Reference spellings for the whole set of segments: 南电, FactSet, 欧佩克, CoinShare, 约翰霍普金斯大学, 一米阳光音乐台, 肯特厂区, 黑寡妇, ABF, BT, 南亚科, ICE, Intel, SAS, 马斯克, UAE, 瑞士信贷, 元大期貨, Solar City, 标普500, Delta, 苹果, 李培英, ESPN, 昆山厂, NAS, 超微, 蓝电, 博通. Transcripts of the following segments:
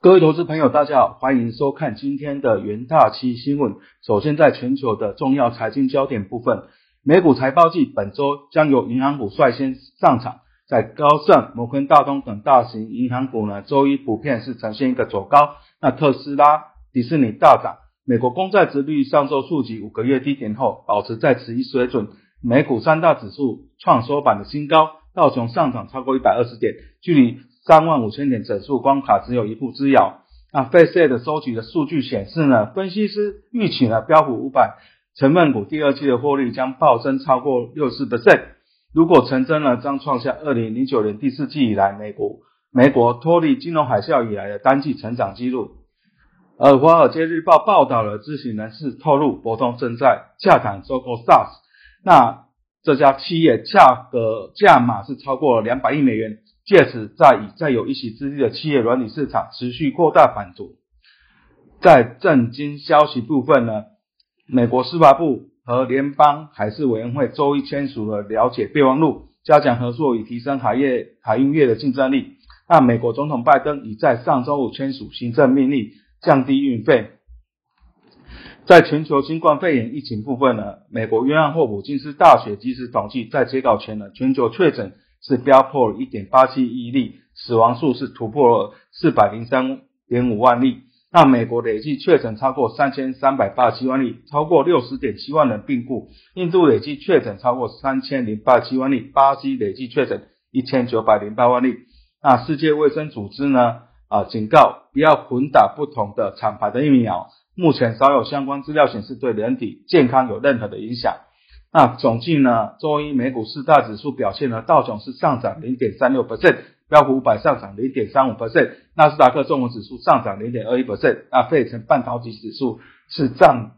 各位投资朋友大家好，欢迎收看今天的元大期新闻。首先在全球的重要财经焦点部分，美股财报季本周将由银行股率先上场，在高盛、摩根大通等大型银行股呢，周一普遍是呈现一个走高。那特斯拉、迪士尼大涨，美国公债殖率上周触及5个月低点后保持在此一水准，美股三大指数创收盘的新高，道琼上涨超过120点，距离35000点整数关卡只有一步之遥。那FactSet的收集的数据显示呢，分析师预期呢，标普500成分股第二季的获利将暴增超过 64%， 如果成真呢，将创下2009年第四季以来美国脱离金融海啸以来的单季成长纪录。而华尔街日报报道了知情人士透露，博通正在洽谈收购 SAS， 那这家企业价码是超过了200亿美元，借此在以再有一席之地的企业软体市场持续扩大版图。在震惊消息部分呢，美国司法部和联邦海事委员会周一签署了了解备忘录，加强合作以提升海运业的竞争力。那美国总统拜登已在上周五签署行政命令，降低运费。在全球新冠肺炎疫情部分呢，美国约翰霍普金斯大学即时统计，在截稿前呢，全球确诊是飙破了 1.87 亿例，死亡数是突破了 403.5 万例。那美国累计确诊超过 3387 万例，超过 60.7 万人病故。印度累计确诊超过 3087 万例，巴西累计确诊 1908 万例。那世界卫生组织呢警告不要混打不同的厂牌的疫苗，目前少有相关资料显示对人体健康有任何的影响。那总计呢，周一美股四大指数表现呢，道琼是上涨 0.36%， 标普500上涨 0.35%， 纳斯达克综合指数上涨 0.21%， 那费城半导体指数是上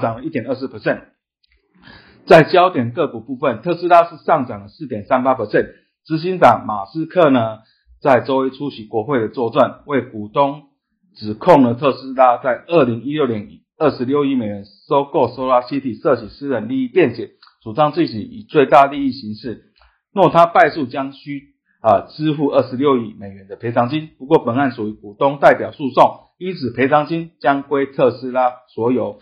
涨 1.20%。 在焦点个股部分，特斯拉是上涨了 4.38%， 执行长马斯克呢在周一出席国会的作证，为股东指控了特斯拉在2016年26亿美元收购 Solar City 涉及私人利益辩解，主张自己以最大利益行事，若他败诉将需支付26亿美元的赔偿金。不过本案属于股东代表诉讼，因此赔偿金将归特斯拉所有。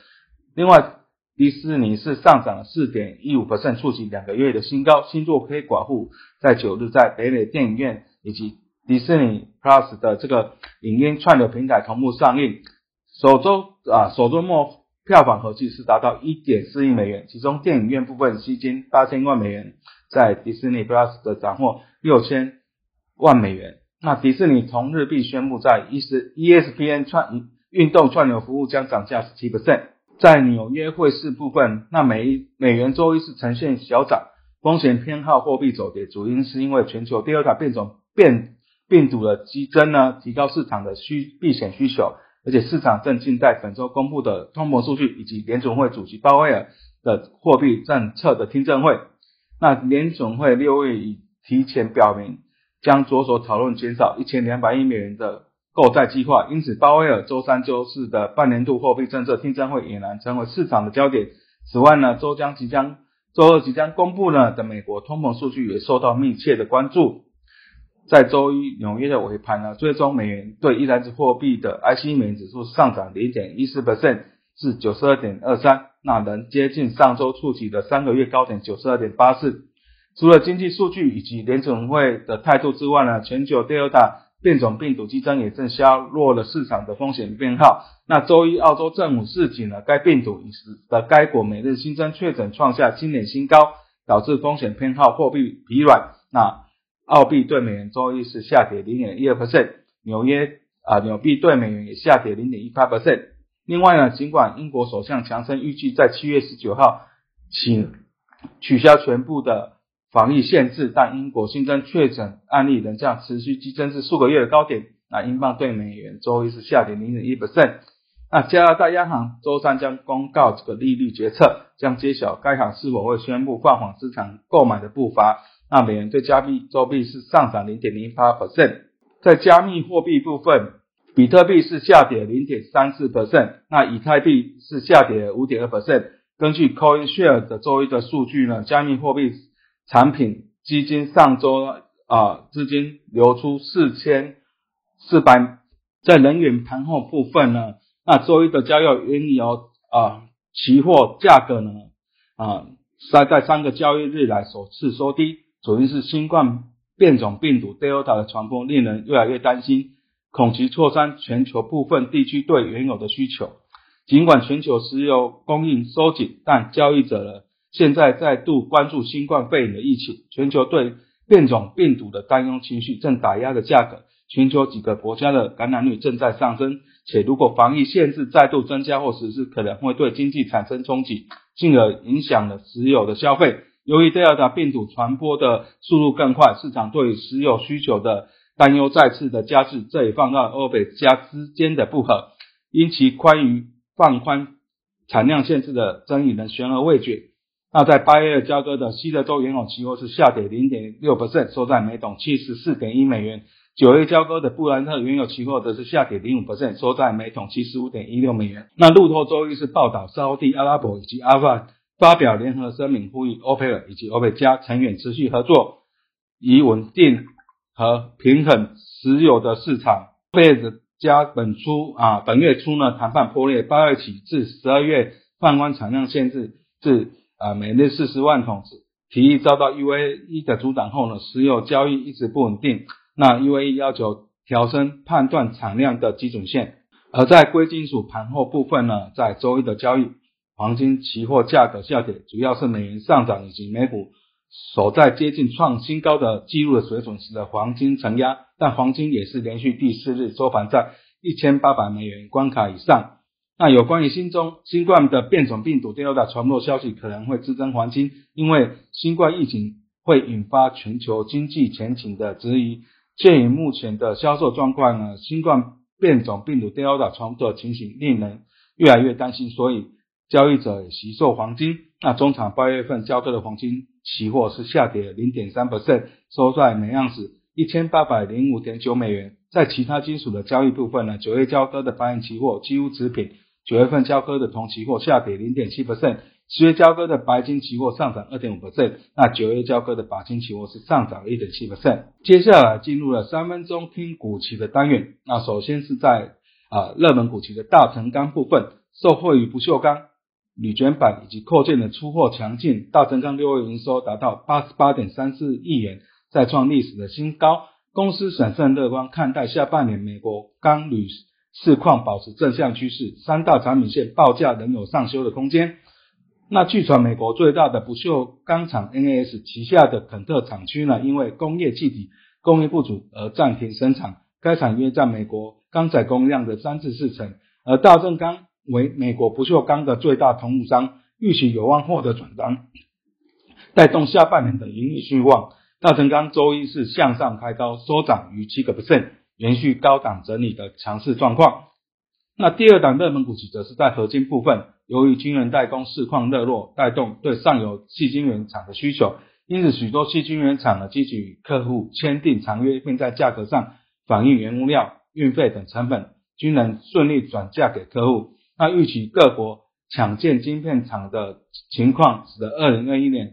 另外迪士尼是上涨了 4.15%， 触及2个月的新高，新作黑寡妇在9日在北美电影院以及迪士尼 Plus 的这个影音串流平台同步上映。首周末票房合计是达到 1.4 亿美元，其中电影院部分吸金 8,000 万美元，在迪士尼 Plus 的斩获 6,000 万美元。那迪士尼同日币宣布在 ESPN 运动串流服务将涨价 17%。 在纽约汇市部分，那美元周一是呈现小涨，风险偏好货币走跌，主因是因为全球第二大变种病毒的激增呢，提高市场的避险需求，而且市场正静待本周公布的通膨数据以及联准会主席鲍威尔的货币政策的听证会。那联准会6月已提前表明将着手讨论减少1200亿美元的购债计划，因此鲍威尔周三周四的半年度货币政策听证会俨然成为市场的焦点。此外呢，周二即将公布呢的美国通膨数据也受到密切的关注。在周一纽约的尾盘呢，最终美元对一篮子货币的 ICE 美元指数上涨 0.14% 至 92.23， 那能接近上周触及的3个月高点 92.84。 除了经济数据以及联准会的态度之外呢，全球第二大变种病毒激增也正削弱了市场的风险偏好。那周一澳洲政府示警了该病毒，使得该国每日新增确诊创下今年新高，导致风险偏好货币疲软。那澳币对美元周一是下跌 0.12%， 纽币对美元也下跌 0.18%。 另外呢，尽管英国首相强生预计在7月19号起取消全部的防疫限制，但英国新增确诊案例仍将持续激增至数个月的高点。那英镑对美元周一是下跌 0.1%。 那加拿大央行周三将公告这个利率决策，将揭晓该行是否会宣布放缓市场购买的步伐。那美元对加币周币是上涨 0.08%。 在加密货币部分，比特币是下跌 0.34%， 那以太币是下跌 5.2%。 根据 CoinShare 的周一的数据呢，加密货币产品基金上周资金流出 4,400在能源盘后部分呢，那周一的交易原油期货价格呢在3个交易日来首次收低，主因是新冠变种病毒 Delta 的传播令人越来越担心，恐其挫伤全球部分地区对原油的需求。尽管全球石油供应收紧，但交易者呢现在再度关注新冠肺炎的疫情，全球对变种病毒的担忧情绪正打压的价格。全球几个国家的感染率正在上升，且如果防疫限制再度增加或实施，可能会对经济产生冲击，进而影响了石油的消费。由于 Delta 病毒传播的速度更快，市场对于石油需求的担忧再次的加剧，这也放大了欧佩克加之间的不和，因其关于放宽产量限制的争议仍悬而未决。那在8月交割的西德州原油期货是下跌 0.6%， 收在每桶 74.1 美元。9月交割的布兰特原油期货则是下跌 0.5%， 收在每桶 75.16 美元。那路透周一是报道沙地阿拉伯以及阿富汗发表联合声明，呼吁欧佩克以及欧佩加成员持续合作，以稳定和平衡石油的市场。欧佩克加本月初呢谈判破裂，8月起至12月放宽产量限制至每日40万桶。提议遭到 UAE 的阻挡后呢，石油交易一直不稳定。那 UAE 要求调升判断产量的基准线。而在贵金属盘后部分呢，在周一的交易，黄金期货价格下跌，主要是美元上涨以及美股守在接近创新高的纪录的水准时的黄金承压，但黄金也是连续第4日收盘在1800美元关卡以上。那有关于新冠的变种病毒 Delta 传播消息可能会滋增黄金，因为新冠疫情会引发全球经济前景的质疑。鉴于目前的销售状况呢，新冠变种病毒 Delta 传播的情形令人越来越担心，所以交易者也惜售黄金。那中场8月份交割的黄金期货是下跌 0.3%， 收在每盎司 1805.9 美元。在其他金属的交易部分呢，9月交割的白银期货几乎持平，9月份交割的铜期货下跌 0.7%， 10月交割的白金期货上涨 2.5%， 那9月交割的钯金期货是上涨 1.7%。 接下来进入了3分钟听股期的单元。那首先是在热门股期的大成钢部分，受惠于不锈钢、铝卷板以及扣件的出货强劲，大成钢6月营收达到 88.34 亿元，再创历史的新高。公司审慎乐观看待下半年美国钢铝市况保持正向趋势，三大产品线报价仍有上修的空间。那据传美国最大的不锈钢厂 NAS 旗下的肯特厂区呢，因为工业气体供应不足而暂停生产，该厂约占美国钢材供应量的3至4成，而大成钢为美国不锈钢的最大通路商，预期有望获得转单，带动下半年的盈利续旺。大成钢周一是向上开高，收涨逾 7%， 延续高档整理的强势状况。那第二档热门股指则是在合金部分，由于晶圆代工市况热络，带动对上游矽晶圆厂的需求，因此许多矽晶圆厂积极与客户签订长约，并在价格上反映原物料、运费等成本均能顺利转嫁给客户。那预期各国抢建晶片厂的情况，使得2021年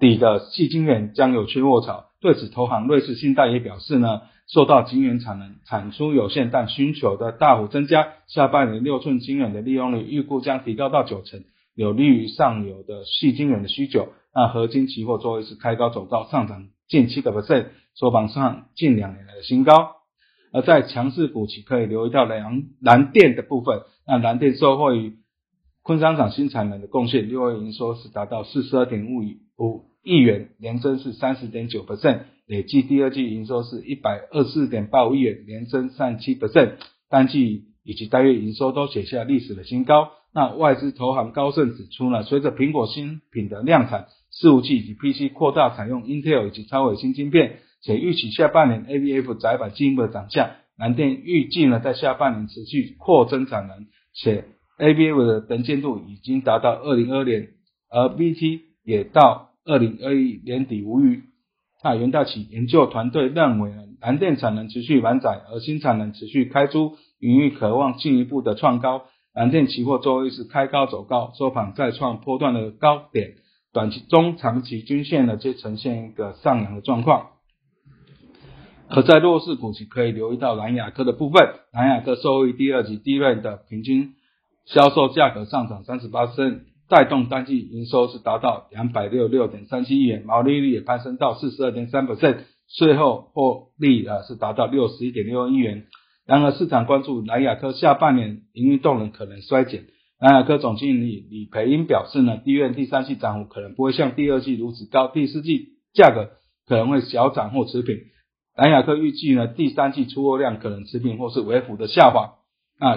底的矽晶圆将有缺货潮。对此，投行瑞士信贷也表示呢，受到晶圆产出有限但需求的大幅增加，下半年6寸晶圆的利用率预估将提高到9成，有利于上游的矽晶圆的需求。那合金期货周一是开高走高，上涨近 7%， 收盘上近2年来的新高。而在强势股期可以留意到蓝电的部分，那蓝电受惠于昆山厂新产能的贡献，6月营收是达到 42.5 亿元，年增是 30.9%， 累计第二季营收是 124.85 亿元，年增 37%， 单季以及单月营收都写下历史的新高。那外资投行高盛指出呢，随着苹果新品的量产，伺服器以及 PC 扩大采用 Intel 以及超微新晶片，且预期下半年 ABF 载板进一步的涨价，南电预计呢在下半年持续扩增产能，且ABF 的能见度已经达到2022年，而 BT 也到2021年底无虞。那元大企研究团队认为，南电产能持续满载，而新产能持续开出，营运可望进一步的创高。南电期货周一是开高走高，收盘再创波段的高点，短期中长期均线呢皆呈现一个上扬的状况。而在弱势股期可以留意到南亚科的部分，南亚科受益第二季低润的平均销售价格上涨 38%， 带动单季营收是达到 266.37 亿元，毛利率也攀升到 42.3%， 税后获利是达到 61.6 亿元。然而市场关注南亚科下半年营运动能可能衰减，南亚科总经理李培英表示呢，低润第三季涨幅可能不会像第二季如此高，第四季价格可能会小涨或持平。南亚科预计呢，第三季出货量可能持平或是微幅的下滑。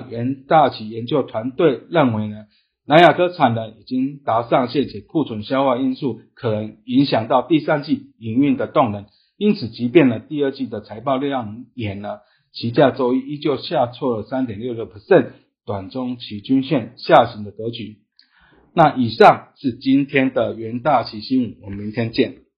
元大期研究团队认为呢，南亚科产能已经达上限，且库存消化因素可能影响到第三季营运的动能，因此即便呢第二季的财报亮眼呢，期价周一依旧下挫了 3.66%， 短中期均线下行的格局。那以上是今天的元大期新闻，我们明天见。